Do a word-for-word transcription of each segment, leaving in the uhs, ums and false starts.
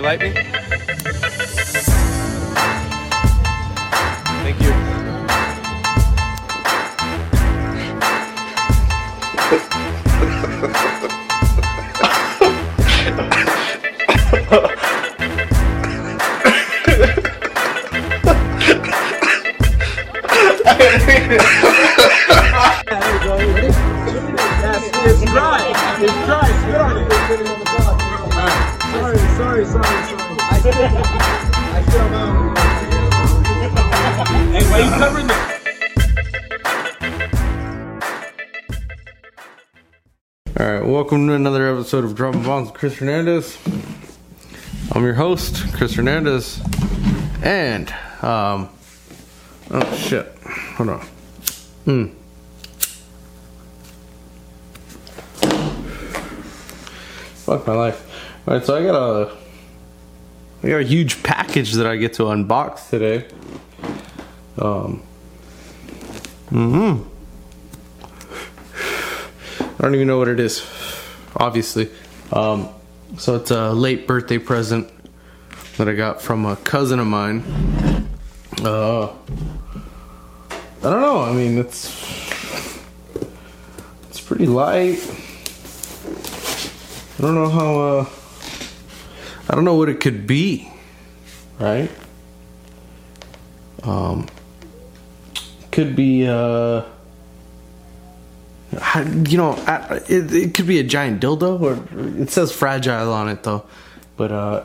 you like me? Thank you. Alright, welcome to another episode of Drama Bonds with Chris Hernandez. I'm your host, Chris Hernandez. And, um, oh shit, hold on. Mm. Fuck my life. Alright, so I got a, I got a huge package that I get to unbox today. Um, mm-hmm. I don't even know what it is, obviously. Um, so it's a late birthday present that I got from a cousin of mine. Uh, I don't know. I mean, it's it's pretty light. I don't know how. Uh, I don't know what it could be, right? Um, could be. Uh, I, you know, I, it, it could be a giant dildo, or it says fragile on it though. But uh,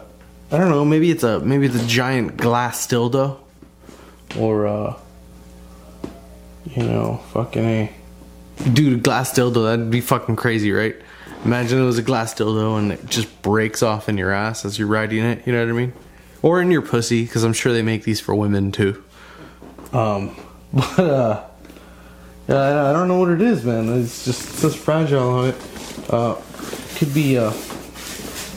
I don't know. Maybe it's a maybe it's a giant glass dildo, or uh, you know, fucking a dude, a glass dildo. That'd be fucking crazy, right? Imagine it was a glass dildo and it just breaks off in your ass as you're riding it. You know what I mean? Or in your pussy, because I'm sure they make these for women too. Um, but uh. Yeah, I don't know what it is, man. It's just it says fragile on it. Uh, could be uh,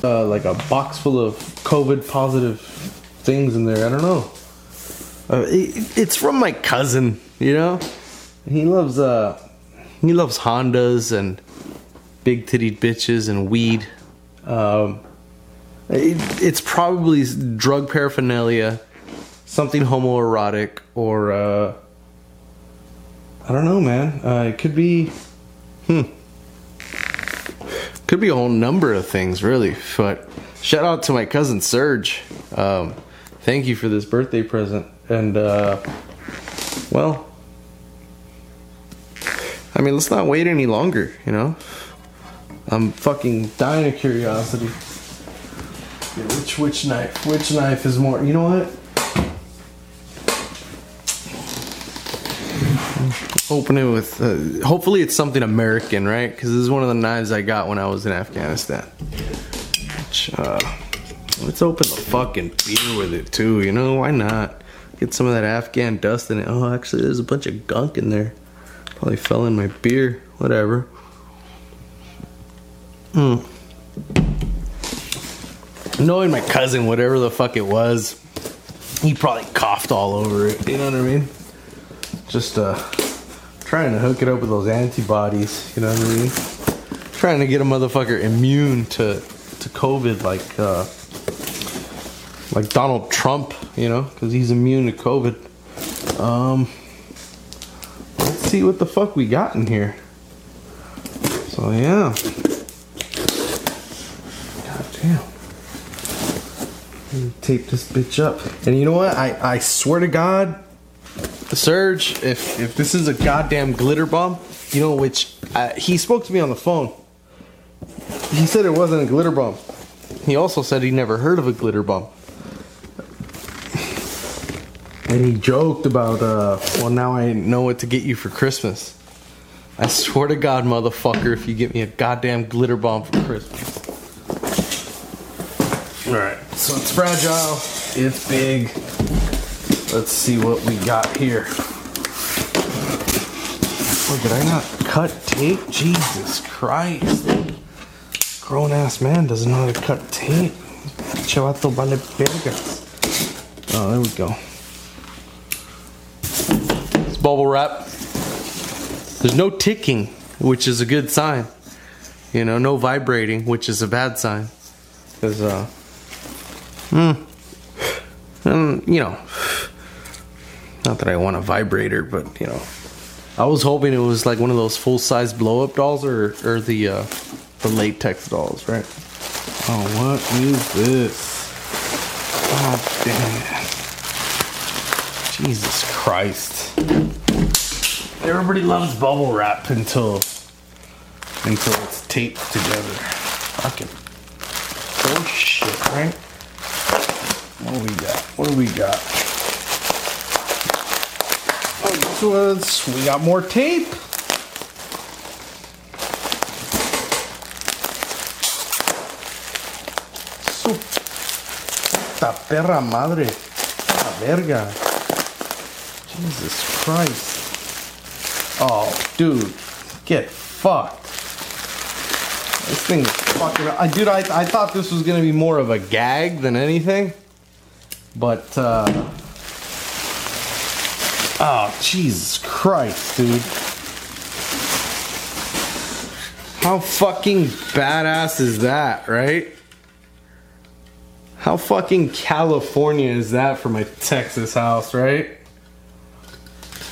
uh, like a box full of COVID positive things in there. I don't know. Uh, it, it's from my cousin, you know. He loves uh, he loves Hondas and big titty bitches and weed. Um, it, it's probably drug paraphernalia, something homoerotic or. Uh, I don't know, man. Uh, it could be, hmm, could be a whole number of things, really. But shout out to my cousin Serge. Um, thank you for this birthday present. And uh, well, I mean, let's not wait any longer. You know, I'm fucking dying of curiosity. Yeah, which which knife? Which knife is more? You know what? Open it with, uh, hopefully it's something American, right? Because this is one of the knives I got when I was in Afghanistan. Which, uh, let's open the fucking beer with it too, you know? Why not? Get some of that Afghan dust in it. Oh, actually, there's a bunch of gunk in there. Probably fell in my beer. Whatever. Hmm. Knowing my cousin, whatever the fuck it was, he probably coughed all over it. You know what I mean? Just, uh... trying to hook it up with those antibodies, you know what I mean? Trying to get a motherfucker immune to, to COVID like uh, like Donald Trump, you know? Because he's immune to COVID. Um, let's see what the fuck we got in here. So, yeah. God damn. Let me tape this bitch up. And you know what? I, I swear to God... Serge, if if this is a goddamn glitter bomb, you know, which I, he spoke to me on the phone. He said it wasn't a glitter bomb. He also said he never heard of a glitter bomb. And he joked about, uh, well, now I know what to get you for Christmas. I swear to God, motherfucker, if you get me a goddamn glitter bomb for Christmas. Alright, so it's fragile, it's big. Let's see what we got here. Oh, did I not cut tape? Jesus Christ. Grown ass man doesn't know how to cut tape. Chavato vale vergas. Oh, there we go. It's bubble wrap. There's no ticking, which is a good sign. You know, no vibrating, which is a bad sign. Because, uh, Mm. Um, you know, not that I want a vibrator, but, you know, I was hoping it was like one of those full-size blow-up dolls or, or the uh, the latex dolls, right? Oh, what is this? Oh, damn. Jesus Christ. Everybody loves bubble wrap until until it's taped together. Fucking bullshit, right? What do we got? What do we got? Oh, this was... We got more tape. So... Esta perra madre. La verga. Jesus Christ. Oh, dude. Get fucked. This thing is fucking... I, dude, I, I thought this was going to be more of a gag than anything. But, uh... oh, Jesus Christ, dude. How fucking badass is that, right? How fucking California is that for my Texas house, right?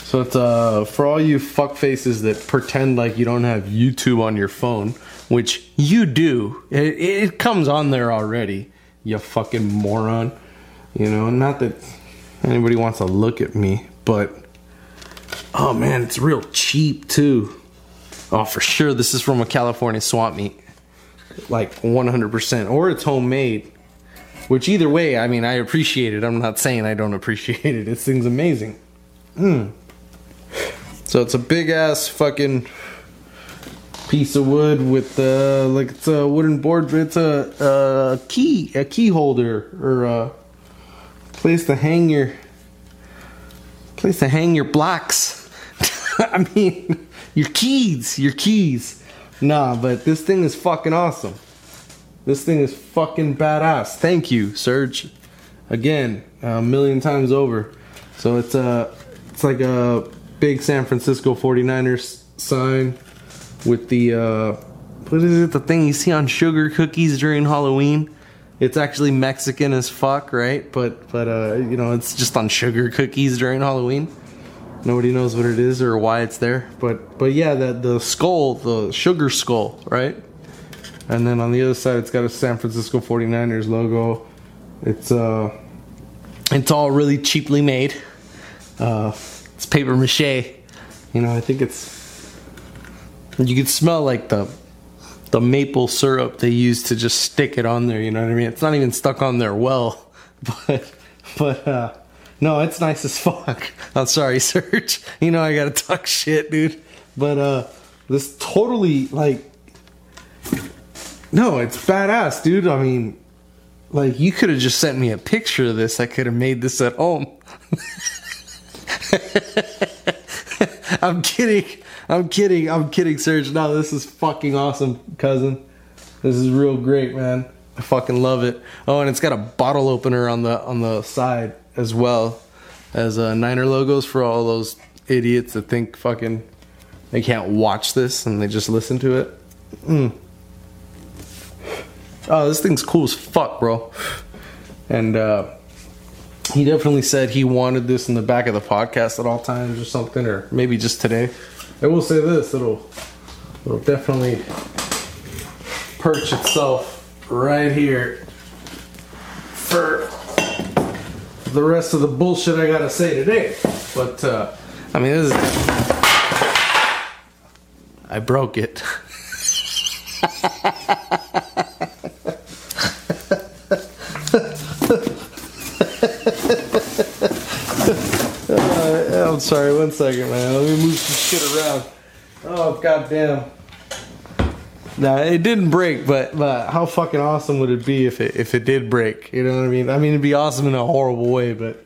So it's, uh... for all you fuckfaces that pretend like you don't have YouTube on your phone, which you do. It, it comes on there already, you fucking moron. You know, not that anybody wants to look at me, but, oh man, it's real cheap too. Oh, for sure, this is from a California swamp meet. Like, one hundred percent. Or it's homemade. Which, either way, I mean, I appreciate it. I'm not saying I don't appreciate it. This thing's amazing. Mm. So it's a big-ass fucking piece of wood with, uh, like, it's a wooden board, but it's a, a key, a key holder, or a... Place to hang your, place to hang your blocks. I mean, your keys, your keys. Nah, but this thing is fucking awesome. This thing is fucking badass. Thank you, Serge. Again, a million times over. So it's a, it's like a big San Francisco forty-niners sign with the, uh, what is it? The thing you see on sugar cookies during Halloween. It's actually Mexican as fuck, right? But, but uh, you know, it's just on sugar cookies during Halloween. Nobody knows what it is or why it's there. But, but yeah, the, the skull, the sugar skull, right? And then on the other side, it's got a San Francisco forty-niners logo. It's, uh, it's all really cheaply made. Uh, it's paper mache. You know, I think it's... You can smell like the... the maple syrup they use to just stick it on there, you know what I mean? It's not even stuck on there well, but, but, uh, no, it's nice as fuck. I'm sorry, Serge. You know I gotta talk shit, dude. But, uh, this totally, like, no, it's badass, dude. I mean, like, you could have just sent me a picture of this. I could have made this at home. I'm kidding. I'm kidding, I'm kidding, Serge. No, this is fucking awesome, cousin. This is real great, man. I fucking love it. Oh, and it's got a bottle opener on the on the side as well as uh, Niner logos for all those idiots that think fucking they can't watch this and they just listen to it. Mm. Oh, this thing's cool as fuck, bro. And uh, he definitely said he wanted this in the back of the podcast at all times or something, or maybe just today. I will say this, it'll, it'll definitely perch itself right here for the rest of the bullshit I gotta say today. But, uh, I mean, this is... I broke it. I'm sorry, one second, man. Let me move some shit around. Oh, goddamn. Nah, it didn't break, but, but how fucking awesome would it be if it if it did break? You know what I mean? I mean, it'd be awesome in a horrible way, but...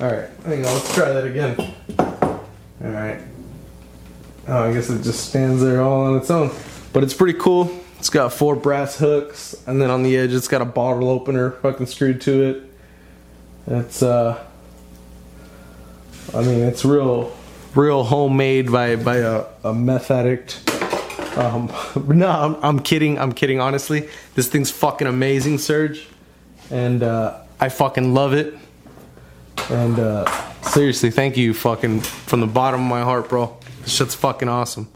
Alright, hang on, let's try that again. Alright. Oh, I guess it just stands there all on its own. But it's pretty cool. It's got four brass hooks, and then on the edge it's got a bottle opener fucking screwed to it. It's, uh... I mean, it's real, real homemade by, by a, a meth addict. Um, no, I'm, I'm kidding. I'm kidding. Honestly, this thing's fucking amazing, Serge. And, uh, I fucking love it. And uh, seriously, thank you fucking from the bottom of my heart, bro. This shit's fucking awesome.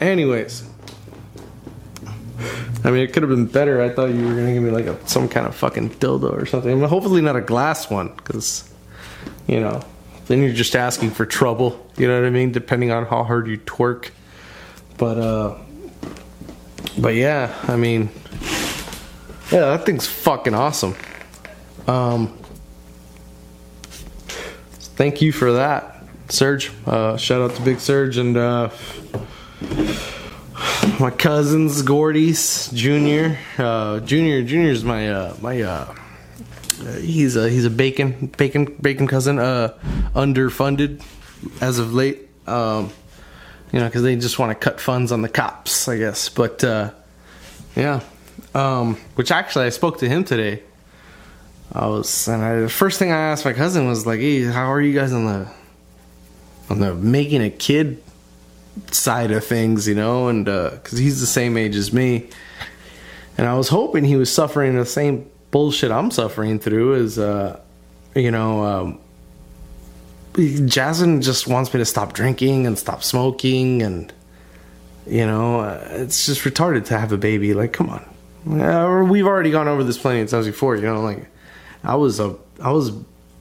Anyways, I mean, it could have been better. I thought you were gonna give me like a, some kind of fucking dildo or something. I mean, hopefully not a glass one, because you know, then you're just asking for trouble. You know what I mean? Depending on how hard you twerk. But uh, but yeah, I mean, yeah, that thing's fucking awesome. Um, thank you for that, Serge. Uh, shout out to Big Serge and uh. My cousins, Gordy's, Junior, uh, Junior, Junior's my, uh, my, uh, he's a, he's a bacon, bacon, bacon cousin, uh, underfunded as of late, um, you know, because they just want to cut funds on the cops, I guess, but, uh, yeah, um, which actually I spoke to him today. I was, and I, the first thing I asked my cousin was like, hey, how are you guys on the, on the making a kid side of things, you know, and uh because he's the same age as me, and I was hoping he was suffering the same bullshit I'm suffering through, is uh you know um Jasmine just wants me to stop drinking and stop smoking, and you know uh, it's just retarded to have a baby. Like, come on. Uh, we've already gone over this plenty of times before, you know, like I was a I was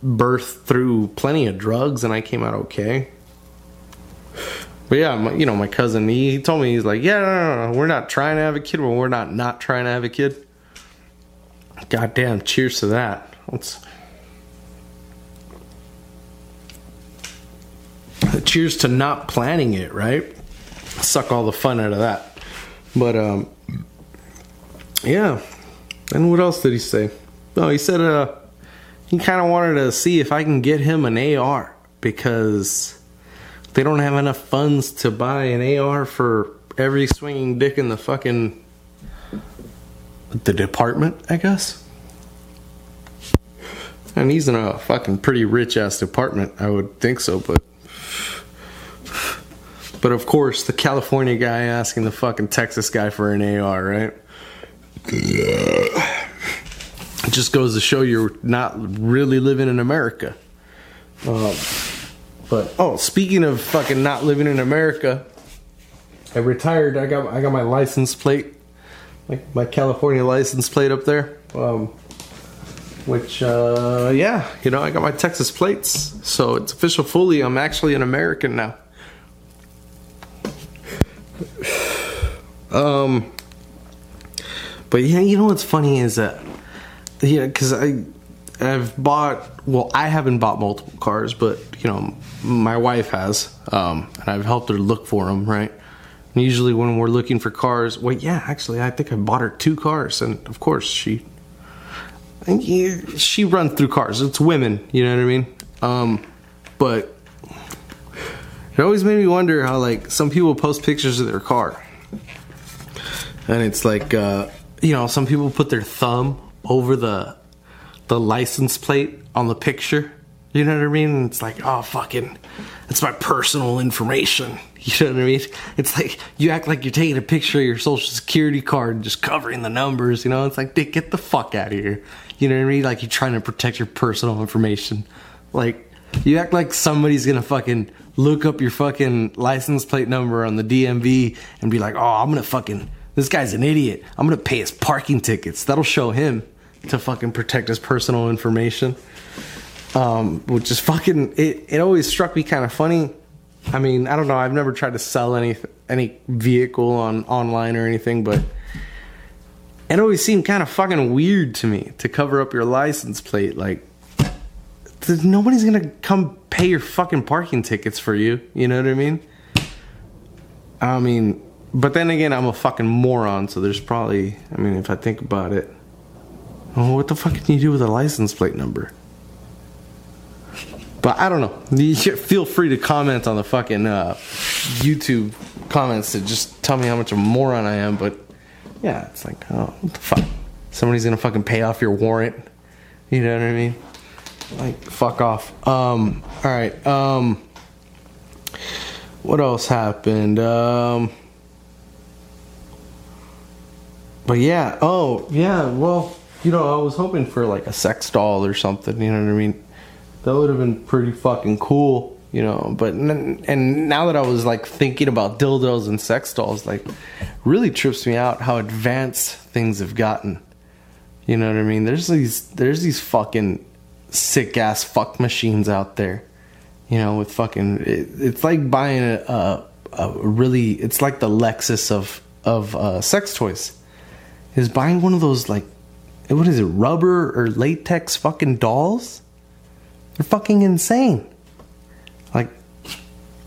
birthed through plenty of drugs and I came out okay. But yeah, my, you know, my cousin, he, he told me, he's like, yeah, no, no, no, we're not trying to have a kid, but we're not not trying to have a kid. Goddamn, cheers to that. Let's... Cheers to not planning it, right? Suck all the fun out of that. But, um, yeah. And what else did he say? Oh, he said, uh, he kind of wanted to see if I can get him an A R, because they don't have enough funds to buy an A R for every swinging dick in the fucking the department, I guess. And he's in a fucking pretty rich ass department, I would think so, but but of course the California guy asking the fucking Texas guy for an A R, right? It just goes to show you're not really living in America. Um But oh, speaking of fucking not living in America, I retired. I got I got my license plate, like my California license plate up there. Um, which uh, yeah, you know, I got my Texas plates, so it's official. Fully, I'm actually an American now. Um, but yeah, you know what's funny is that yeah, because I. I've bought, well, I haven't bought multiple cars, but, you know, my wife has, um, and I've helped her look for them, right? And usually when we're looking for cars, well, yeah, actually, I think I bought her two cars, and of course, she, she runs through cars. It's women, you know what I mean? Um, but it always made me wonder how, like, some people post pictures of their car, and it's like, uh, you know, some people put their thumb over the, the license plate on the picture, you know what I mean? It's like, oh, fucking, it's my personal information, you know what I mean? It's like, you act like you're taking a picture of your social security card and just covering the numbers, you know? It's like, dude, get the fuck out of here, you know what I mean? Like, you're trying to protect your personal information. Like, you act like somebody's gonna fucking look up your fucking license plate number on the D M V and be like, oh, I'm gonna fucking, this guy's an idiot, I'm gonna pay his parking tickets, that'll show him, to fucking protect his personal information. Um, which is fucking, it, it always struck me kind of funny. I mean, I don't know, I've never tried to sell any any vehicle on online or anything, but it always seemed kind of fucking weird to me to cover up your license plate. Like, nobody's gonna come pay your fucking parking tickets for you, you know what I mean? I mean, but then again, I'm a fucking moron, so there's probably, I mean, if I think about it, well, what the fuck can you do with a license plate number? But I don't know. You should feel free to comment on the fucking uh, YouTube comments to just tell me how much of a moron I am. But yeah, it's like, oh, what the fuck? Somebody's gonna fucking pay off your warrant. You know what I mean? Like, fuck off. Um, all right. Um, what else happened? Um, but yeah. Oh, yeah. Well. you know, I was hoping for like a sex doll or something, you know what I mean? That would have been pretty fucking cool, you know, but, and now that I was like thinking about dildos and sex dolls, like, really trips me out how advanced things have gotten. You know what I mean? There's these, there's these fucking sick ass fuck machines out there, you know, with fucking, it, it's like buying a, a, a really, it's like the Lexus of, of, uh, sex toys. Is buying one of those, like, what is it, rubber or latex fucking dolls? They're fucking insane. Like,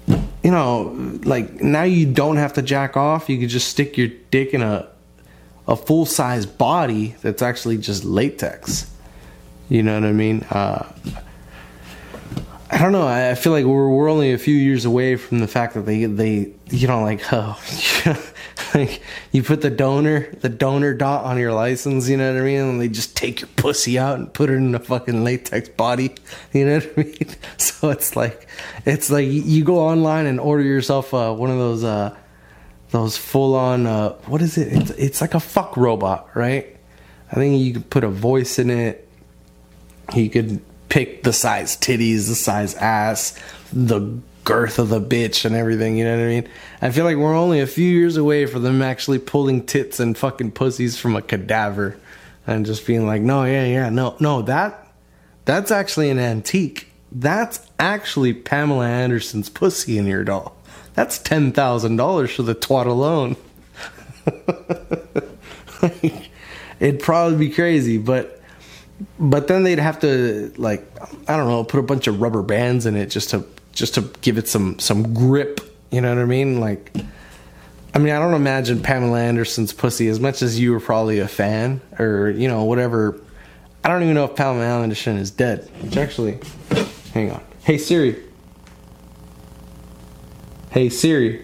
you know, like, now you don't have to jack off. You could just stick your dick in a a full-size body that's actually just latex. You know what I mean? Uh, I don't know. I feel like we're we're only a few years away from the fact that they, they you know, like, oh, like, you put the donor, the donor dot on your license, you know what I mean? And they just take your pussy out and put it in a fucking latex body, you know what I mean? So it's like, it's like you go online and order yourself uh, one of those, uh, those full on, uh, what is it? It's, it's like a fuck robot, right? I think you could put a voice in it. You could pick the size titties, the size ass, the girth of the bitch and everything, you know what I mean? I feel like we're only a few years away from them actually pulling tits and fucking pussies from a cadaver and just being like, no, yeah, yeah, no, no, that, that's actually an antique. That's actually Pamela Anderson's pussy in your doll. That's ten thousand dollars for the twat alone. Like, it'd probably be crazy, but but then they'd have to, like, I don't know, put a bunch of rubber bands in it just to just to give it some, some grip, you know what I mean? Like, I mean, I don't imagine Pamela Anderson's pussy, as much as you were probably a fan, or, you know, whatever. I don't even know if Pamela Anderson is dead, which actually, hang on. Hey, Siri. Hey, Siri.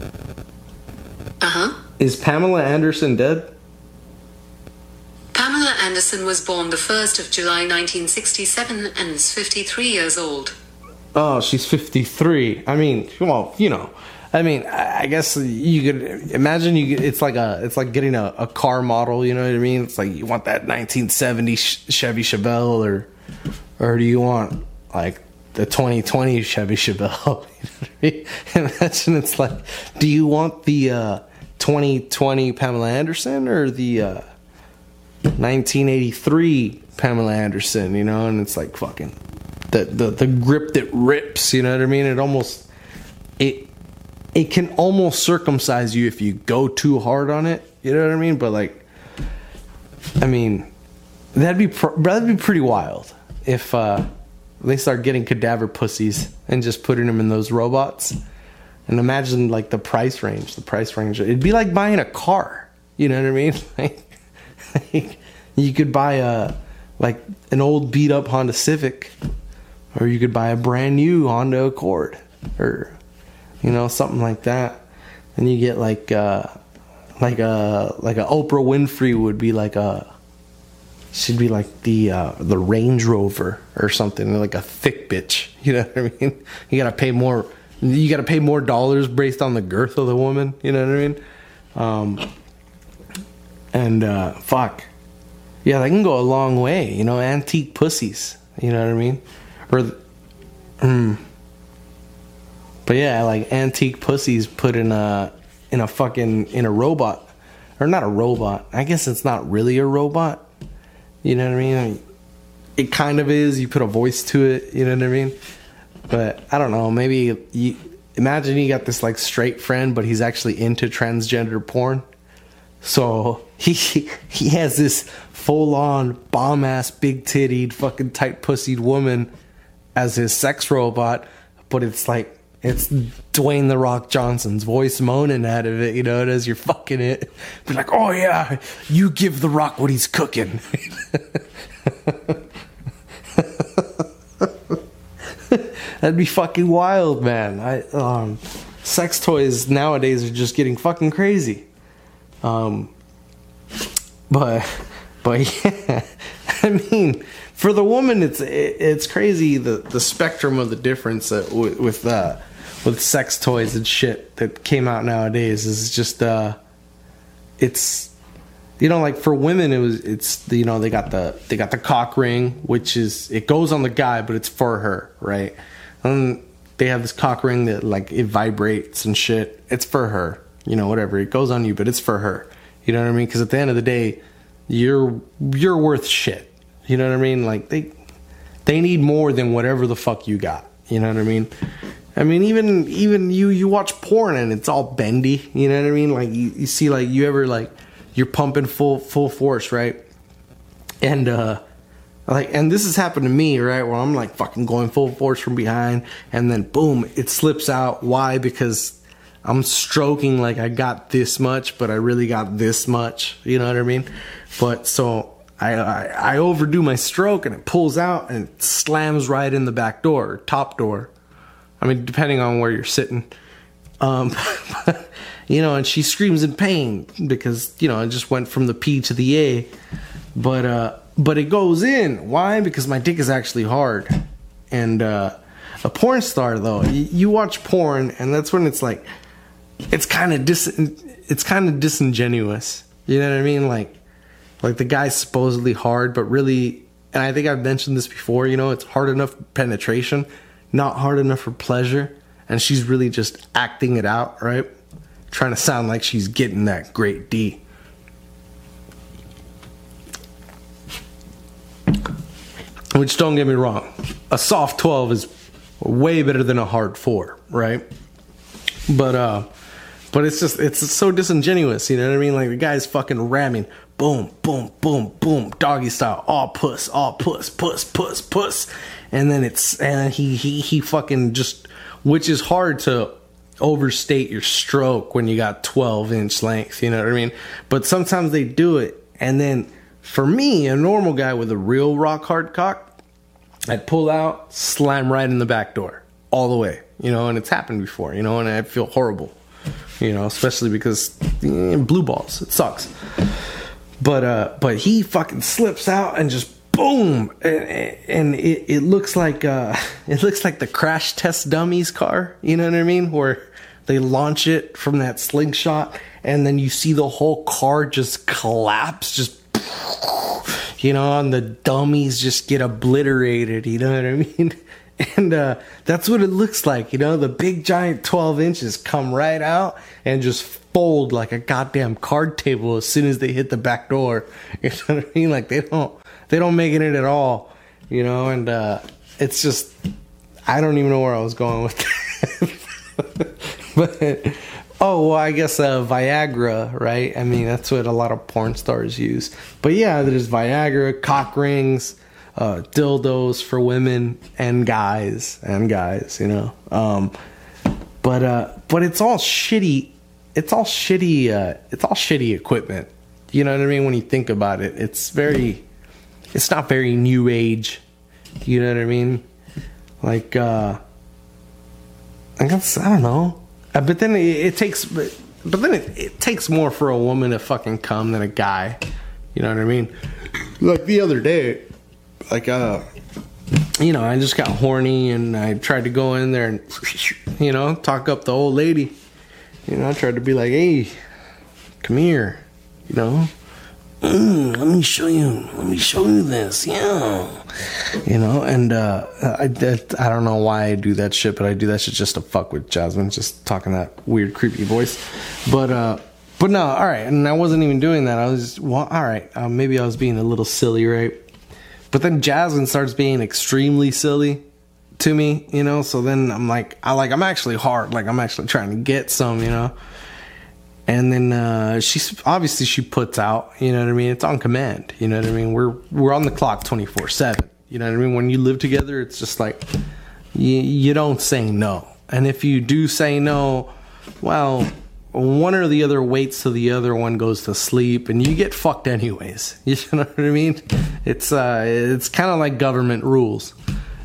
Uh-huh. Is Pamela Anderson dead? Pamela Anderson was born the first of July nineteen sixty-seven and is fifty-three years old. Oh, she's fifty-three. I mean, well, you know, I mean, I guess you could imagine you. It's like a, it's like getting a, a car model. You know what I mean? It's like you want that nineteen seventy Chevy Chevelle, or, or do you want like the twenty twenty Chevy Chevelle? You know what I mean? Imagine it's like, do you want the uh, twenty twenty Pamela Anderson or the uh, nineteen eighty-three Pamela Anderson? You know, and it's like fucking. The, the the grip that rips, you know what I mean? It almost, it it can almost circumcise you if you go too hard on it, you know what I mean? But like, I mean, that'd be pr- that'd be pretty wild if uh, they start getting cadaver pussies and just putting them in those robots. And imagine like the price range, the price range. It'd be like buying a car, you know what I mean? Like, like you could buy a like an old beat up Honda Civic. Or you could buy a brand new Honda Accord, or, you know, something like that. And you get like, uh, like a, like a Oprah Winfrey would be like a, she'd be like the, uh, the Range Rover or something, like a thick bitch. You know what I mean? You gotta pay more, you gotta pay more dollars based on the girth of the woman. You know what I mean? Um, and, uh, fuck. Yeah, they can go a long way, you know, antique pussies. You know what I mean? Or, mm, but yeah, like antique pussies put in a in a fucking in a robot, or not a robot. I guess it's not really a robot. You know what I mean? I mean, it kind of is. You put a voice to it. You know what I mean? But I don't know. Maybe you, imagine you got this like straight friend, but he's actually into transgender porn. So he he has this full on bomb ass, big tittied, fucking tight pussied woman as his sex robot, but it's like, it's Dwayne The Rock Johnson's voice moaning out of it, you know, as you're fucking it. Be like, oh yeah, you give The Rock what he's cooking. That'd be fucking wild, man. I um, sex toys nowadays are just getting fucking crazy. Um, but, but yeah, I mean... For the woman, it's it, it's crazy the, the spectrum of the difference uh, with with, uh, with sex toys and shit that came out nowadays is just uh, it's you know, like for women, it was it's you know they got the they got the cock ring, which is it goes on the guy, but it's for her, right? And they have this cock ring that like it vibrates and shit. It's for her, you know, whatever. It goes on you, but it's for her. You know what I mean? Because at the end of the day, you're you're worth shit. You know what I mean? Like they they need more than whatever the fuck you got. You know what I mean? I mean, even even you you watch porn and it's all bendy. You know what I mean? Like you, you see, like you ever like you're pumping full full force, right? And uh, like and this has happened to me, right? Where I'm like fucking going full force from behind, and then boom, it slips out. Why? Because I'm stroking like I got this much, but I really got this much. You know what I mean? But so I, I I overdo my stroke and it pulls out and it slams right in the back door, top door. I mean, depending on where you're sitting. Um, you know, and she screams in pain because, you know, it just went from the P to the A. But uh, but it goes in. Why? Because my dick is actually hard. And uh, a porn star, though, you, you watch porn and that's when it's like, it's kind of dis- it's kind of disingenuous. You know what I mean? Like, like the guy's supposedly hard, but really, and I think I've mentioned this before, you know, it's hard enough for penetration, not hard enough for pleasure, and she's really just acting it out, right? Trying to sound like she's getting that great D. Which, don't get me wrong, a soft twelve is way better than a hard four, right? But uh, but it's just, it's so disingenuous, you know what I mean? Like, the guy's fucking ramming, boom, boom, boom, boom, doggy style, all puss, all puss, puss, puss, puss. And then it's, and he, he, he fucking just, which is hard to overstate your stroke when you got twelve inch length, you know what I mean? But sometimes they do it. And then for me, a normal guy with a real rock hard cock, I'd pull out, slam right in the back door all the way, you know, and it's happened before, you know, and I feel horrible, you know, especially because eh, blue balls, it sucks. But, uh, but he fucking slips out and just boom, and, and it, it looks like uh, it looks like the crash test dummies car. You know what I mean? Where they launch it from that slingshot, and then you see the whole car just collapse, just you know, and the dummies just get obliterated. You know what I mean? And uh, that's what it looks like. You know, the big giant twelve inches come right out and just fold like a goddamn card table as soon as they hit the back door. You know what I mean? Like they don't. They don't make it in at all, you know, and uh, it's just, I don't even know where I was going with that. But, oh, well, I guess uh, Viagra, right? I mean, that's what a lot of porn stars use. But yeah, there's Viagra, cock rings, uh, dildos for women and guys, and guys, you know. Um, but uh, but it's all shitty, it's all shitty, uh, it's all shitty equipment. You know what I mean? When you think about it, it's very... It's not very new age, you know what I mean? Like, uh, I guess I don't know. But then it, it takes, but, but then it, it takes more for a woman to fucking come than a guy. You know what I mean? Like the other day, like uh, you know, I just got horny and I tried to go in there and you know talk up the old lady. You know, I tried to be like, hey, come here, you know. Mm, let me show you. Let me show you this. Yeah, you know. And uh, I, I, I don't know why I do that shit, but I do that shit just to fuck with Jasmine, just talking that weird, creepy voice. But, uh, but no, all right. And I wasn't even doing that. I was just, well, all right. Uh, maybe I was being a little silly, right? But then Jasmine starts being extremely silly to me, you know. So then I'm like, I like, I'm actually hard. Like I'm actually trying to get some, you know. And then uh, she's obviously she puts out, you know what I mean? It's on command, you know what I mean? We're we're on the clock twenty-four seven, you know what I mean? When you live together, it's just like you, you don't say no. And if you do say no, well, one or the other waits till the other one goes to sleep and you get fucked anyways. You know what I mean? It's uh, it's kind of like government rules,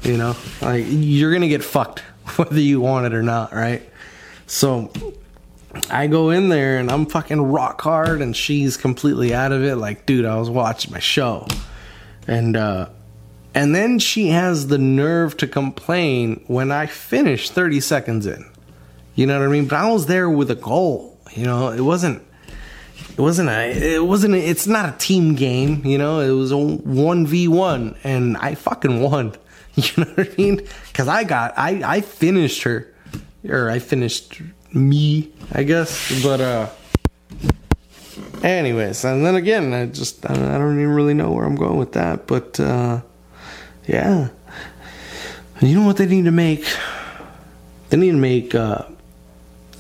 you know? Like you're going to get fucked whether you want it or not, right? So I go in there and I'm fucking rock hard and she's completely out of it. Like, dude, I was watching my show. And uh, and then she has the nerve to complain when I finish thirty seconds in. You know what I mean? But I was there with a goal. You know, it wasn't It wasn't a. It wasn't. A, it's not a team game, you know. It was a one v one, and I fucking won. You know what I mean? Because I got. I I finished her, or I finished me, I guess. But uh. Anyways, and then again, I just I don't even really know where I'm going with that, but uh, yeah. You know what they need to make? They need to make uh,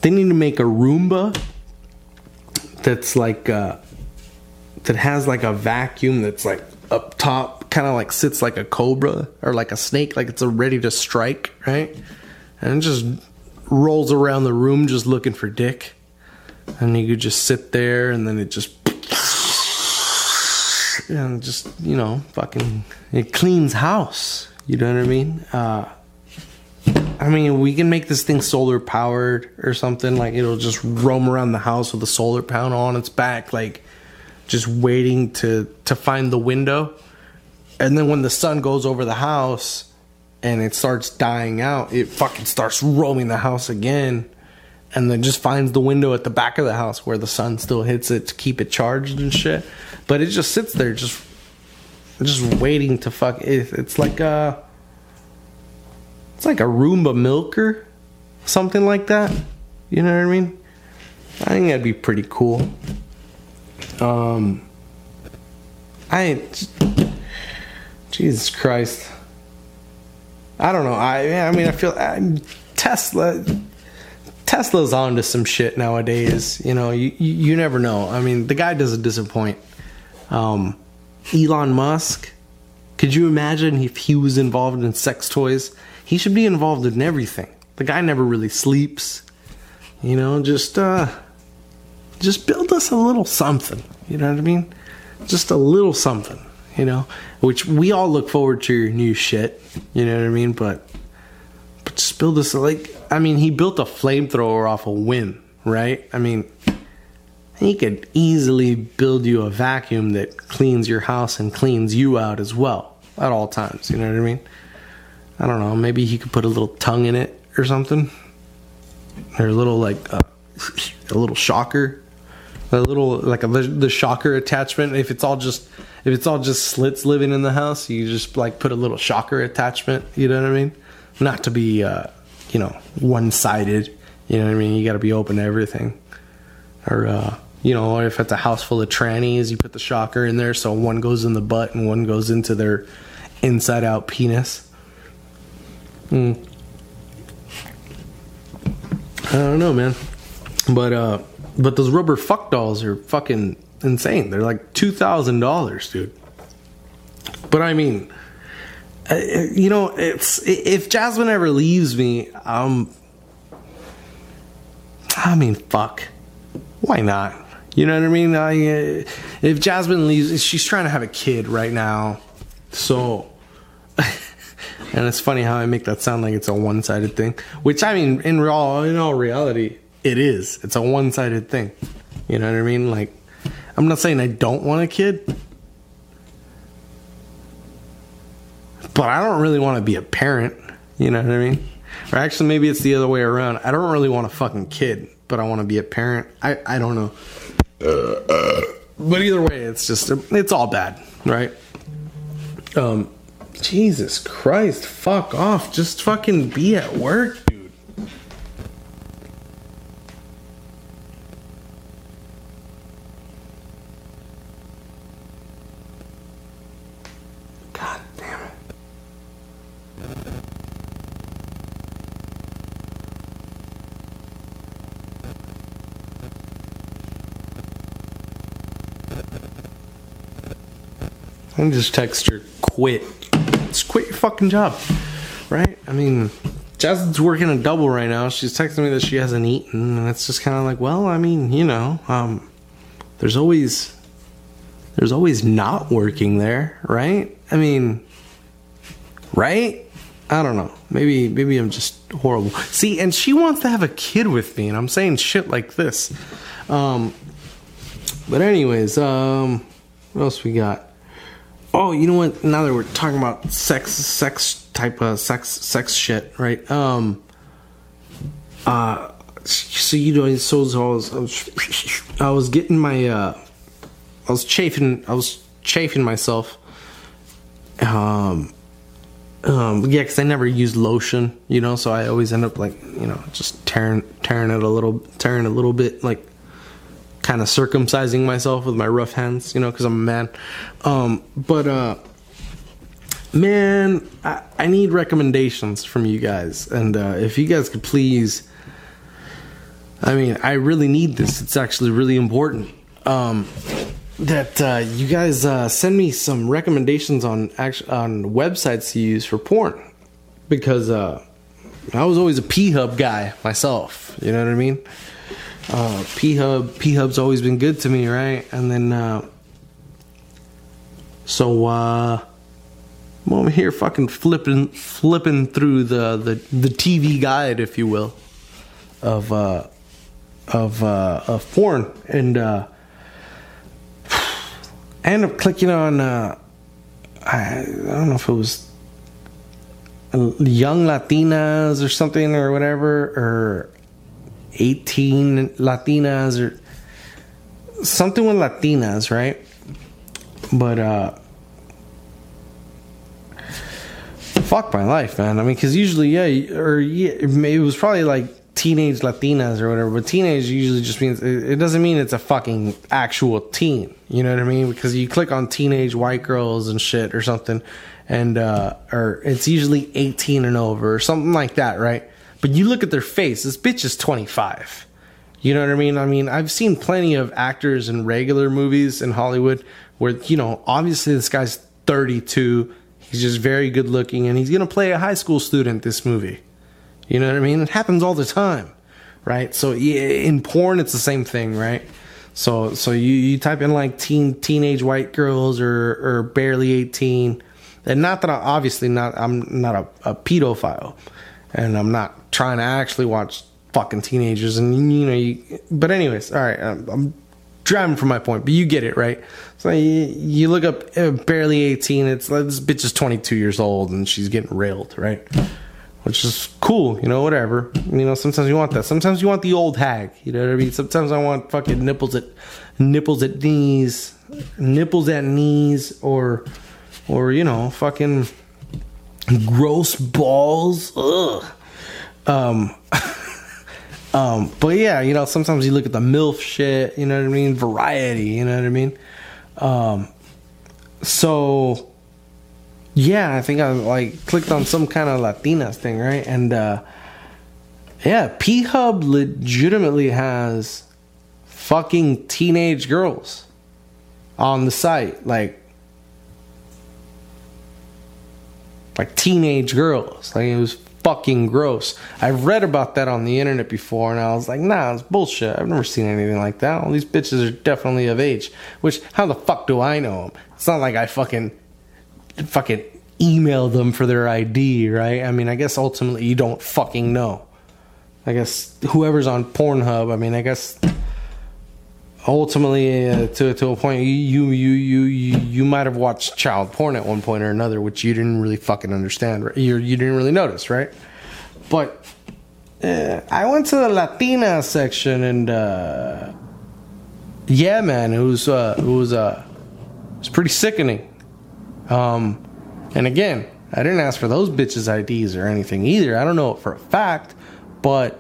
they need to make a Roomba that's like uh, that has like a vacuum that's like up top, kind of like sits like a cobra or like a snake, like it's a ready to strike, right? And it just rolls around the room just looking for dick. And you could just sit there, and then it just, and just, you know, fucking, it cleans house. You know what I mean? Uh, I mean, we can make this thing solar powered or something. Like, it'll just roam around the house with a solar panel on its back, like, just waiting to, to find the window. And then when the sun goes over the house and it starts dying out, it fucking starts roaming the house again. And then just finds the window at the back of the house where the sun still hits it to keep it charged and shit. But it just sits there, just just waiting to fuck. It, it's like a it's like a Roomba milker, something like that. You know what I mean? I think that'd be pretty cool. Um, I Jesus Christ, I don't know. I I mean I feel I, Tesla. Tesla's on to some shit nowadays. You know, you, you you never know. I mean, the guy doesn't disappoint. Um, Elon Musk, could you imagine if he was involved in sex toys? He should be involved in everything. The guy never really sleeps. You know, just uh, just build us a little something. You know what I mean? Just a little something, you know? Which we all look forward to your new shit. You know what I mean? But... just build this, like, I mean, he built a flamethrower off a whim, right? I mean, he could easily build you a vacuum that cleans your house and cleans you out as well at all times, you know what I mean? I don't know, maybe he could put a little tongue in it or something, or a little, like, uh, a little shocker, a little, like, a, the shocker attachment. If it's all just, if it's all just slits living in the house, you just, like, put a little shocker attachment, you know what I mean? Not to be, uh, you know, one-sided. You know what I mean? You got to be open to everything. Or, uh, you know, if it's a house full of trannies, you put the shocker in there so one goes in the butt and one goes into their inside-out penis. Mm. I don't know, man. But uh, but those rubber fuck dolls are fucking insane. They're like two thousand dollars, dude. But I mean... you know, it's, if Jasmine ever leaves me, um, I mean, fuck, why not? You know what I mean? I, if Jasmine leaves, she's trying to have a kid right now, so, and it's funny how I make that sound like it's a one-sided thing, which, I mean, in real, in all reality, it is. It's a one-sided thing. You know what I mean? Like, I'm not saying I don't want a kid, but I don't really want to be a parent, you know what I mean? Or actually, maybe it's the other way around. I don't really want a fucking kid, but I want to be a parent. I, I don't know. Uh, uh, but either way, it's just, it's all bad, right? Um, Jesus Christ, fuck off. Just fucking be at work, dude. I just text her, quit. Just quit your fucking job, right? I mean, Jasmine's working a double right now. She's texting me that she hasn't eaten, and it's just kind of like, well, I mean, you know, um, there's always, there's always not working there, right? I mean, right? I don't know. Maybe, maybe I'm just horrible. See, and she wants to have a kid with me, and I'm saying shit like this. Um, but anyways, um, what else we got? Oh, you know what? Now that we're talking about sex, sex type of sex, sex shit, right? Um, uh, so you know, it shows I was, I was getting my, uh, I was chafing, I was chafing myself. Um, um, yeah, because I never use lotion, you know, so I always end up like, you know, just tearing, tearing it a little, tearing a little bit, like kind of circumcising myself with my rough hands, you know, because I'm a man. Um, but, uh, man, I, I need recommendations from you guys. And uh, if you guys could please, I mean, I really need this. It's actually really important um, that uh, you guys uh, send me some recommendations on act- on websites to use for porn. Because uh, I was always a P-Hub guy myself. You know what I mean? Uh, P-Hub, P-Hub's always been good to me, right? And then, uh, so, uh... I'm over here fucking flipping, flipping through the, the, the T V guide, if you will, of uh, of uh, of porn, and uh, I ended up clicking on uh, I, I don't know if it was Young Latinas or something or whatever, or eighteen Latinas or something with Latinas, right? But uh. Fuck my life, man. I mean, because usually, yeah, or yeah, it was probably like teenage Latinas or whatever. But teenage usually just means it doesn't mean it's a fucking actual teen. You know what I mean? Because you click on teenage white girls and shit or something, and uh, or it's usually eighteen and over or something like that, right? But you look at their face. This bitch is twenty-five. You know what I mean? I mean, I've seen plenty of actors in regular movies in Hollywood where, you know, obviously this guy's thirty-two. He's just very good looking, and he's going to play a high school student this movie. You know what I mean? It happens all the time, right? So in porn, it's the same thing, right? So so you, you type in like teen teenage white girls or, or barely eighteen. And not that I, obviously not, I'm not a, a pedophile, and I'm not trying to actually watch fucking teenagers. And, you know, you, but anyways, all right, I'm, I'm driving from my point, but you get it, right? So you, you look up uh, barely eighteen. It's like this bitch is twenty-two years old and she's getting railed, right? Which is cool, you know, whatever. You know, sometimes you want that. Sometimes you want the old hag, you know what I mean? Sometimes I want fucking nipples at nipples at knees, nipples at knees, or or you know, fucking gross balls. Ugh. Um. Um, but yeah, you know, sometimes you look at the MILF shit, you know what I mean? Variety, you know what I mean? Um, so yeah, I think I like clicked on some kind of Latinas thing, right? And, uh, yeah, P-Hub legitimately has fucking teenage girls on the site. Like, like teenage girls. Like, it was fucking gross. I've read about that on the internet before, and I was like, nah, it's bullshit. I've never seen anything like that. All these bitches are definitely of age. Which, how the fuck do I know them? It's not like I fucking fucking email them for their I D, right? I mean, I guess ultimately you don't fucking know. I guess whoever's on Pornhub, I mean, I guess ultimately uh, to to a point, you you you you you might have watched child porn at one point or another, which you didn't really fucking understand. Right? You you didn't really notice, right? But uh, I went to the Latina section, and uh, yeah, man, it was uh, it was uh, it was pretty sickening. Um, and again, I didn't ask for those bitches' I Ds or anything either. I don't know it for a fact, but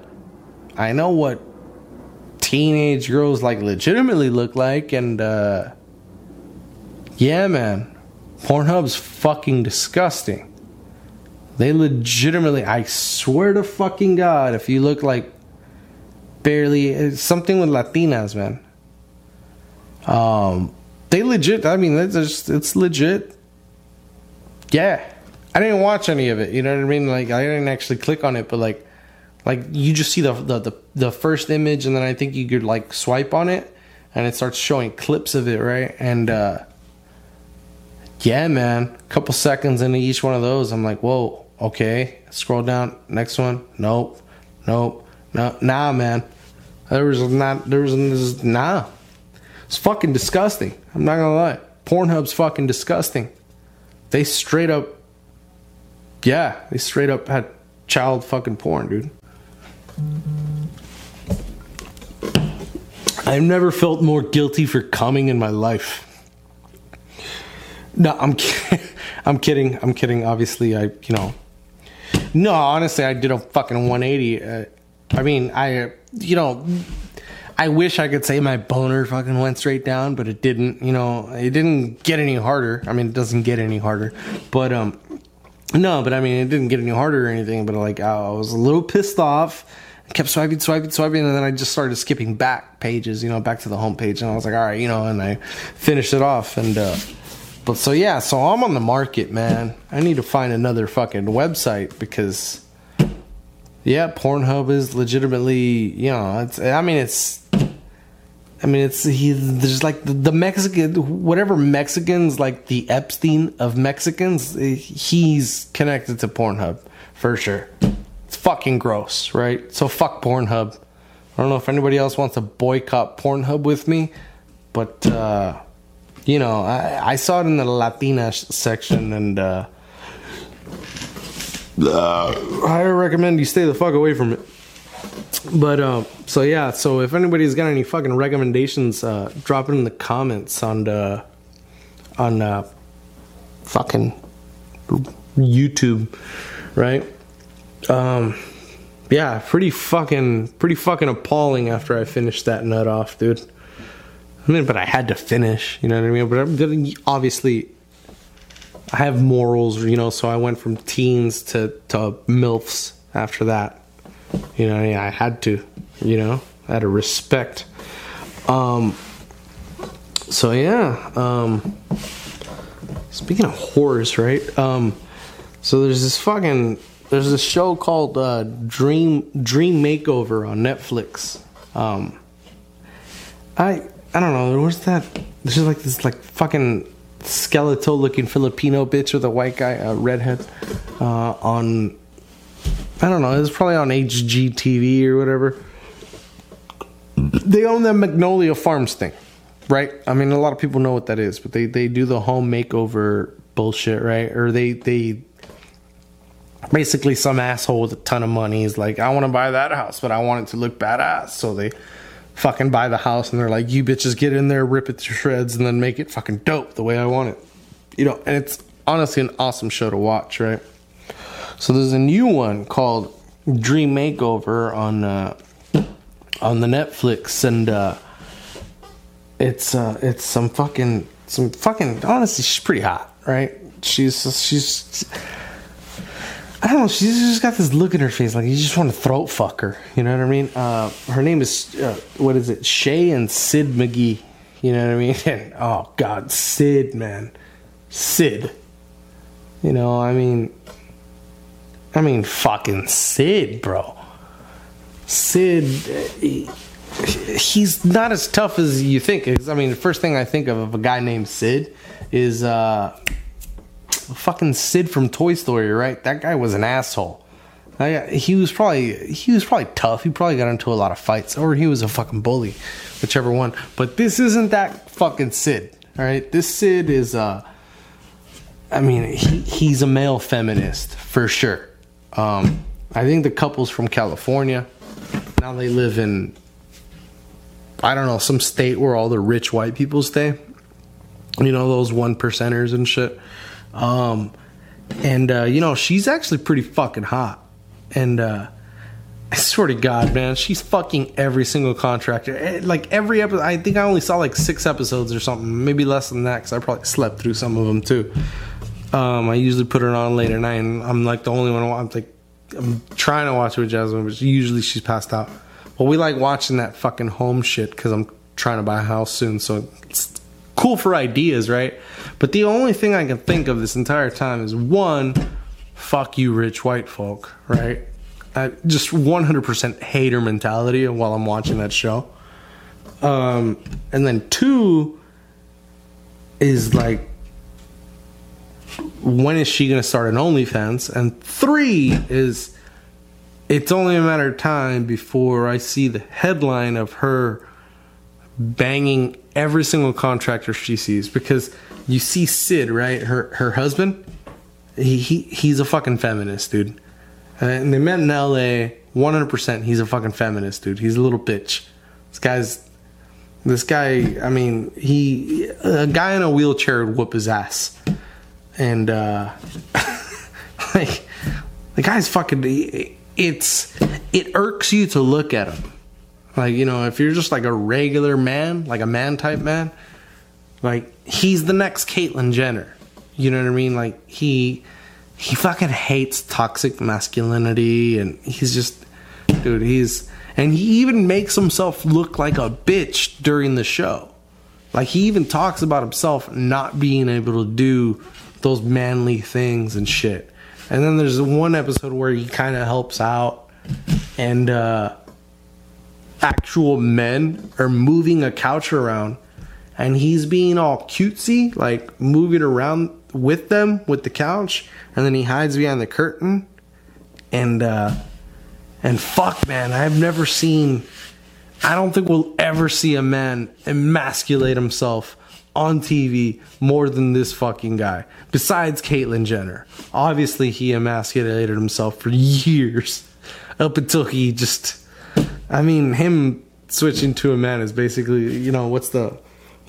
I know what teenage girls like legitimately look like, and uh yeah, man, Pornhub's fucking disgusting. They legitimately, I swear to fucking God, if you look like barely it's something with Latinas, man, um they legit, I mean, it's just, it's legit. Yeah, I didn't watch any of it, you know what I mean? Like, I didn't actually click on it, but like Like, you just see the, the the the first image, and then I think you could, like, swipe on it, and it starts showing clips of it, right? And, uh, yeah, man, a couple seconds into each one of those, I'm like, whoa, okay. Scroll down, next one, nope, nope, no, nah, man. There was not, there was, this, nah. It's fucking disgusting. I'm not gonna lie. Pornhub's fucking disgusting. They straight up, yeah, they straight up had child fucking porn, dude. I've never felt more guilty for coming in my life. No, I'm kidding. I'm kidding. I'm kidding. Obviously, I, you know. No, honestly, I did a fucking one eighty. Uh, I mean, I, you know, I wish I could say my boner fucking went straight down, but it didn't, you know. It didn't get any harder. I mean, it doesn't get any harder. But, um, no, but I mean, it didn't get any harder or anything. But, like, I was a little pissed off. I kept swiping, swiping, swiping, and then I just started skipping back pages, you know, back to the homepage. And I was like, all right, you know, and I finished it off. And, uh, but so, yeah, so I'm on the market, man. I need to find another fucking website because, yeah, Pornhub is legitimately, you know, it's, I mean, it's, I mean, it's, he, there's like the, the Mexican, whatever Mexicans, like the Epstein of Mexicans, he's connected to Pornhub for sure. It's fucking gross, right? So fuck Pornhub. I don't know if anybody else wants to boycott Pornhub with me, but, uh, you know, I, I saw it in the Latina sh- section, and uh, uh, I recommend you stay the fuck away from it. But, uh, so yeah, so if anybody's got any fucking recommendations, uh, drop it in the comments on the, on uh, fucking YouTube, right? Um, yeah, pretty fucking, pretty fucking appalling after I finished that nut off, dude. I mean, but I had to finish, you know what I mean? But I'm, obviously, I have morals, you know, so I went from teens to, to MILFs after that. You know what I mean? I had to, you know? I had to respect. Um, so, yeah. Um, speaking of whores, right? Um, so there's this fucking, there's this show called uh, Dream Dream Makeover on Netflix. Um, I... I don't know, where's that? There's just like this, like, fucking skeletal looking Filipino bitch with a white guy, a redhead, uh, on, I don't know, it was probably on H G T V or whatever. They own that Magnolia Farms thing, right? I mean, a lot of people know what that is, but they, they do the home makeover bullshit, right? Or they, they basically, some asshole with a ton of money is like, I want to buy that house, but I want it to look badass, so they fucking buy the house, and they're like, you bitches get in there, rip it to shreds, and then make it fucking dope the way I want it, you know. And it's honestly an awesome show to watch, right? So there's a new one called Dream Makeover on uh, on the Netflix, and uh, it's uh, it's some fucking some fucking honestly, she's pretty hot, right? She's she's. I don't know, she's just got this look in her face, like you just want to throat fuck her, you know what I mean? Uh, her name is, uh, what is it, Shay and Sid McGee, you know what I mean? And, oh, God, Sid, man. Sid. You know, I mean, I mean, fucking Sid, bro. Sid, he, he's not as tough as you think. I mean, the first thing I think of, of a guy named Sid is, uh... fucking Sid from Toy Story, right? That guy was an asshole. I, he was probably he was probably tough. He probably got into a lot of fights, or he was a fucking bully, whichever one. But this isn't that fucking Sid, all right? This Sid is, uh, I mean, he, he's a male feminist for sure. Um, I think the couple's from California. Now they live in, I don't know, some state where all the rich white people stay. You know, those one percenters and shit. Um, and, uh, you know, she's actually pretty fucking hot. And, uh, I swear to God, man, she's fucking every single contractor. Like, every episode, I think I only saw, like, six episodes or something. Maybe less than that, because I probably slept through some of them, too. Um, I usually put it on late at night, and I'm, like, the only one. I'm, like, I'm trying to watch it with Jasmine, but usually she's passed out. But we like watching that fucking home shit, because I'm trying to buy a house soon, so it's cool for ideas, right? But the only thing I can think of this entire time is, one, fuck you rich white folk, right? I just one hundred percent hater mentality while I'm watching that show. Um, and then two is like, when is she going to start an OnlyFans? And three is, it's only a matter of time before I see the headline of her banging every single contractor she sees. Because you see Sid, right? Her her husband, he, he he's a fucking feminist, dude. And they met in L A. one hundred percent he's a fucking feminist, dude. He's a little bitch. This guy's This guy, I mean, he, a guy in a wheelchair would whoop his ass. And, uh, like, the guy's fucking, it's, it irks you to look at him. Like, you know, if you're just like a regular man, like a man type man, like, he's the next Caitlyn Jenner. You know what I mean? Like, he, he fucking hates toxic masculinity, and he's just, dude, he's, and he even makes himself look like a bitch during the show. Like, he even talks about himself not being able to do those manly things and shit. And then there's one episode where he kind of helps out, and uh, actual men are moving a couch around, and he's being all cutesy, like moving around with them, with the couch, and then he hides behind the curtain. And uh, and fuck, man, I've never seen, I don't think we'll ever see a man emasculate himself on T V more than this fucking guy. Besides Caitlyn Jenner, obviously he emasculated himself for years, up until he just, I mean, him switching to a man is basically, you know, what's the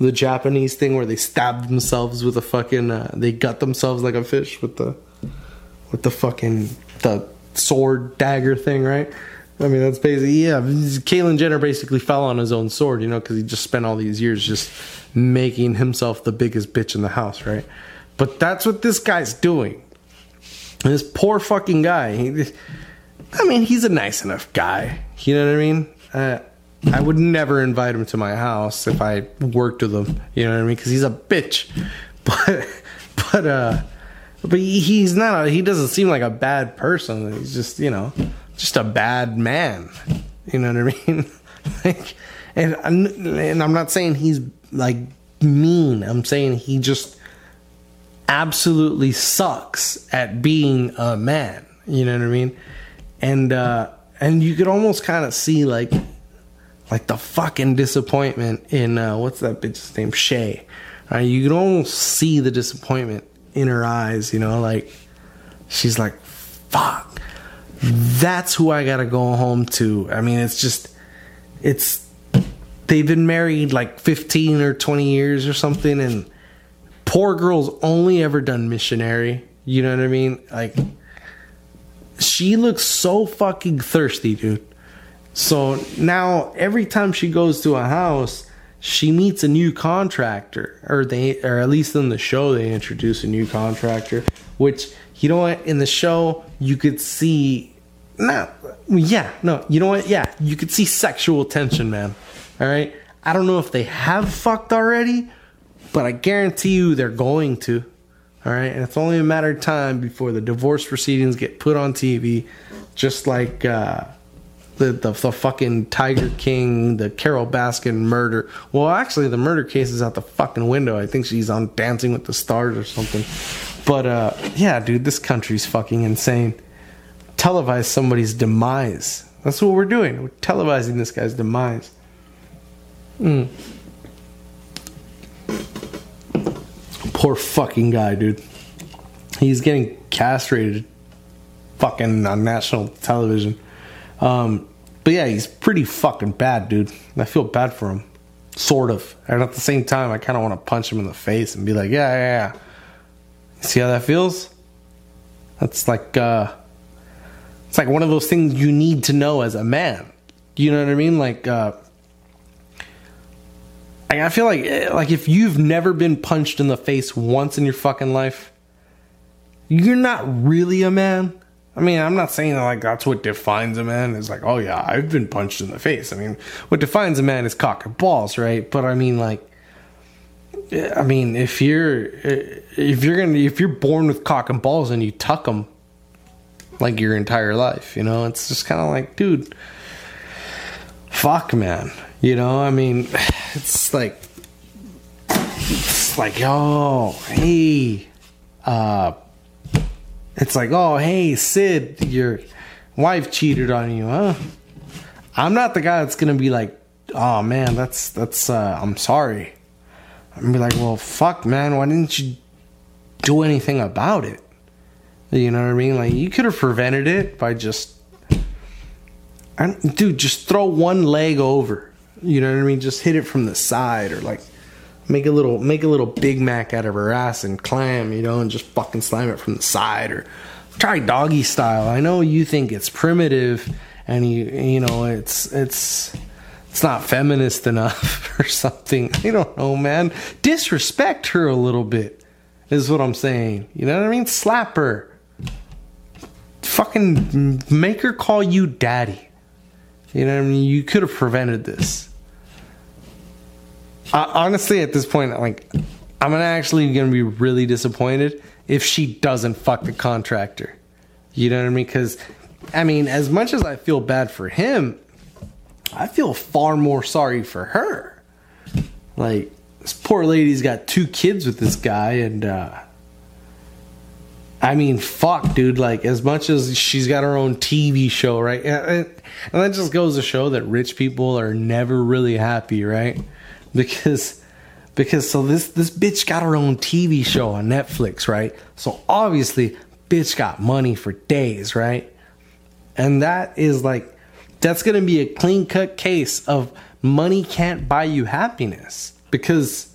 the Japanese thing where they stab themselves with a fucking uh, they gut themselves like a fish with the with the fucking the sword dagger thing, right? I mean, that's basically, yeah, Caitlyn Jenner basically fell on his own sword, you know, because he just spent all these years just making himself the biggest bitch in the house, right? But that's what this guy's doing. And this poor fucking guy, he, I mean, he's a nice enough guy, you know what I mean? Uh, I would never invite him to my house if I worked with him, you know what I mean? Because he's a bitch. But, but, uh, but he's not, a, he doesn't seem like a bad person. He's just, you know, just a bad man, you know what I mean? Like, and I'm, and I'm not saying he's like mean. I'm saying he just absolutely sucks at being a man. You know what I mean? And uh, and you could almost kind of see like like the fucking disappointment in uh, what's that bitch's name? Shay. Uh, you could almost see the disappointment in her eyes. You know, like she's like, "Fuck. That's who I gotta go home to." I mean, it's just, it's, they've been married like fifteen or twenty years or something, and poor girl's only ever done missionary. You know what I mean? Like, she looks so fucking thirsty, dude. So now every time she goes to a house, she meets a new contractor, or they, or at least in the show they introduce a new contractor, which, you know what, in the show, you could see, no, yeah, no, you know what, yeah, you could see sexual tension, man, all right? I don't know if they have fucked already, but I guarantee you they're going to, all right? And it's only a matter of time before the divorce proceedings get put on T V, just like uh, the, the, the fucking Tiger King, the Carol Baskin murder. Well, actually, the murder case is out the fucking window. I think she's on Dancing with the Stars or something. But, uh, yeah, dude, this country's fucking insane. Televise somebody's demise. That's what we're doing. We're televising this guy's demise. Mm. Poor fucking guy, dude. He's getting castrated fucking on national television. Um, but, yeah, he's pretty fucking bad, dude. I feel bad for him. Sort of. And at the same time, I kind of want to punch him in the face and be like, yeah, yeah, yeah. See how that feels? That's like, uh, it's like one of those things you need to know as a man. You know what I mean? Like, uh, I feel like, like if you've never been punched in the face once in your fucking life, you're not really a man. I mean, I'm not saying that like that's what defines a man. It's like, oh yeah, I've been punched in the face. I mean, what defines a man is cock and balls, right? But I mean, like, I mean, if you're if you're gonna if you're born with cock and balls and you tuck them like your entire life, you know, it's just kind of like, dude, fuck, man, you know. I mean, it's like it's like oh hey, uh, it's like oh hey Sid, your wife cheated on you, huh? I'm not the guy that's gonna be like, oh man, that's that's uh, I'm sorry. And be like, well, fuck, man, why didn't you do anything about it? You know what I mean? Like, you could have prevented it by just, I'm, dude, just throw one leg over. You know what I mean? Just hit it from the side, or like make a little make a little Big Mac out of her ass and clam, you know, and just fucking slam it from the side, or try doggy style. I know you think it's primitive, and you you know it's it's it's not feminist enough or something. I don't know, man. Disrespect her a little bit is what I'm saying. You know what I mean? Slap her. Fucking make her call you daddy. You know what I mean? You could have prevented this. I, honestly, at this point, like, I'm gonna actually gonna be really disappointed if she doesn't fuck the contractor. You know what I mean? Because, I mean, as much as I feel bad for him, I feel far more sorry for her. Like, this poor lady's got two kids with this guy, and uh, I mean, fuck, dude. Like, as much as she's got her own T V show, right? And, and that just goes to show that rich people are never really happy, right? Because, because so this this bitch got her own T V show on Netflix, right? So obviously, bitch got money for days, right? And that is like, that's gonna be a clean cut case of money can't buy you happiness, because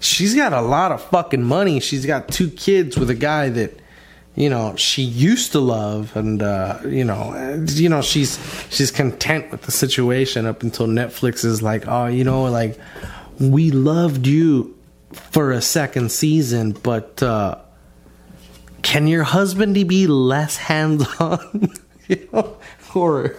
she's got a lot of fucking money. She's got two kids with a guy that, you know, she used to love, and uh, you know, you know, she's she's content with the situation up until Netflix is like, oh, you know, like, we loved you for a second season, but uh, can your husband be less hands on, you know, or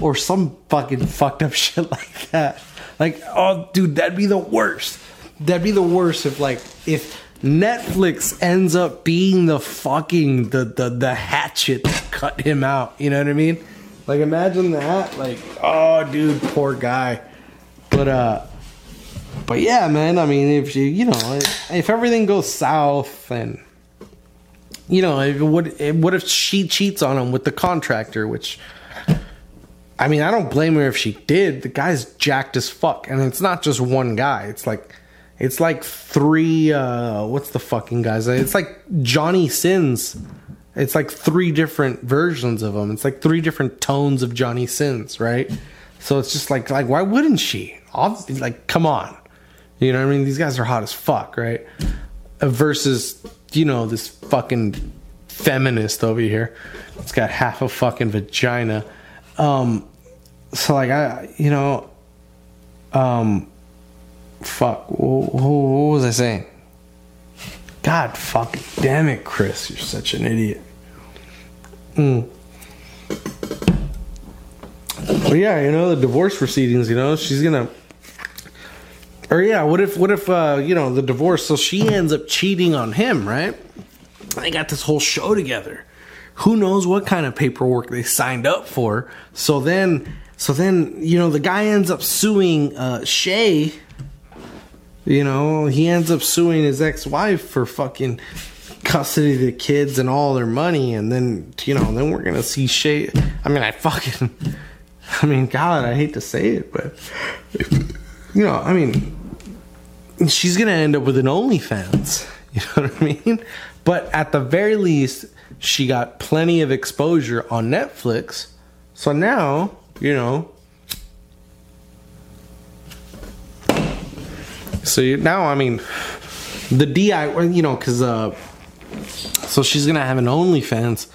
or some fucking fucked up shit like that. Like, oh, dude, that'd be the worst. That'd be the worst if, like, if Netflix ends up being the fucking, the, the, the hatchet that cut him out. You know what I mean? Like, imagine that. Like, oh, dude, poor guy. But, uh, but yeah, man, I mean, if you, you know, if, if everything goes south and, you know, if, what, what if she cheats on him with the contractor, which... I mean, I don't blame her if she did. The guy's jacked as fuck. And it's not just one guy. It's like, it's like three, uh, what's the fucking guy's name? It's like Johnny Sins. It's like three different versions of him. It's like three different tones of Johnny Sins, right? So it's just like, like, why wouldn't she? Obviously, like, come on. You know what I mean? These guys are hot as fuck, right? Versus, you know, this fucking feminist over here. It's got half a fucking vagina. Um, So, like, I, you know, um, fuck, what, what was I saying? God fucking damn it, Chris, you're such an idiot. Mm. But yeah, you know, the divorce proceedings, you know, she's gonna, or yeah, what if, what if, uh, you know, the divorce, so she ends up cheating on him, right? They got this whole show together. Who knows what kind of paperwork they signed up for? So then, so then, you know, the guy ends up suing uh, Shay. You know, he ends up suing his ex-wife for fucking custody of the kids and all their money. And then, you know, then we're gonna see Shay. I mean, I fucking, I mean, God, I hate to say it, but you know, I mean, she's gonna end up with an OnlyFans. You know what I mean? But at the very least, she got plenty of exposure on Netflix. So now, you know. So you, now, I mean, the D I Y, you know, because, uh, so she's going to have an OnlyFans.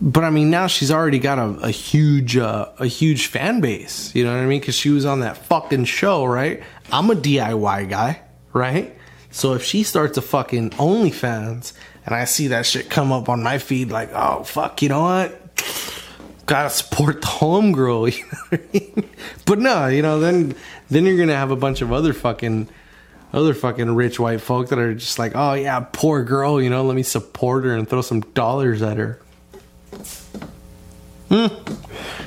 But, I mean, now she's already got a, a huge, uh, a huge fan base. You know what I mean? Because she was on that fucking show, right? I'm a D I Y guy, right? So if she starts a fucking OnlyFans and I see that shit come up on my feed, like, oh, fuck, you know what? Gotta support the homegirl, you know what I mean? But no, you know, then then you're gonna have a bunch of other fucking other fucking rich white folk that are just like, oh yeah, poor girl, you know, let me support her and throw some dollars at her. Hmm.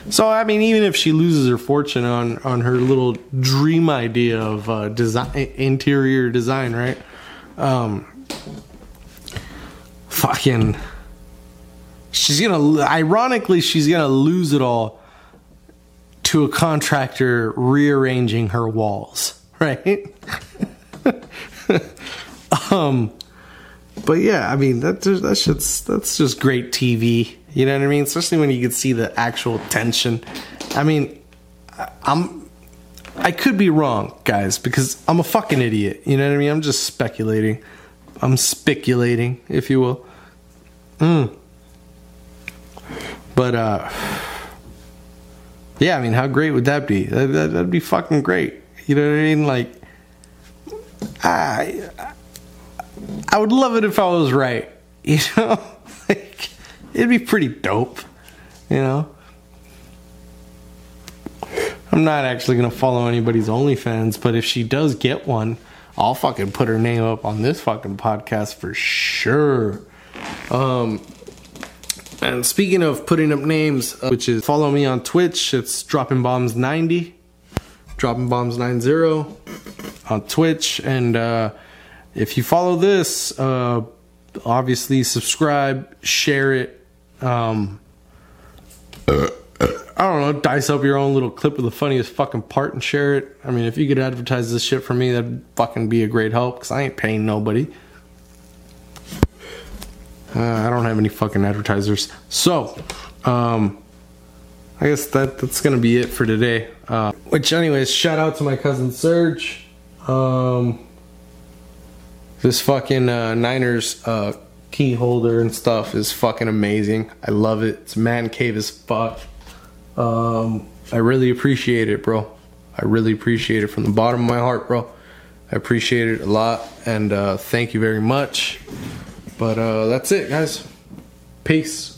So, I mean, even if she loses her fortune on, on her little dream idea of uh, design, interior design, right? Um, fucking, she's gonna, ironically, she's gonna lose it all to a contractor rearranging her walls, right? um, but yeah, I mean, that that shit's, that's just great T V. You know what I mean? Especially when you can see the actual tension. I mean, I'm I could be wrong, guys, because I'm a fucking idiot. You know what I mean? I'm just speculating. I'm speculating, if you will. Mm. But, uh... yeah, I mean, how great would that be? That, that, that'd be fucking great. You know what I mean? Like, I... I would love it if I was right. You know? Like, it'd be pretty dope. You know? I'm not actually going to follow anybody's OnlyFans, but if she does get one, I'll fucking put her name up on this fucking podcast for sure. Um, and speaking of putting up names, uh, which is follow me on Twitch. It's dropping bombs ninety. Dropping bombs ninety on Twitch. And uh, if you follow this, uh, obviously subscribe, share it. Um, uh. I don't know, dice up your own little clip of the funniest fucking part and share it. I mean, if you could advertise this shit for me, that'd fucking be a great help, because I ain't paying nobody. Uh, I don't have any fucking advertisers. So, um, I guess that that's going to be it for today. Uh, which, anyways, shout out to my cousin Serge. Um, this fucking uh, Niners uh, key holder and stuff is fucking amazing. I love it. It's man cave as fuck. Um, I really appreciate it, bro. I really appreciate it from the bottom of my heart, bro. I appreciate it a lot, and uh, thank you very much. But uh, that's it, guys. Peace.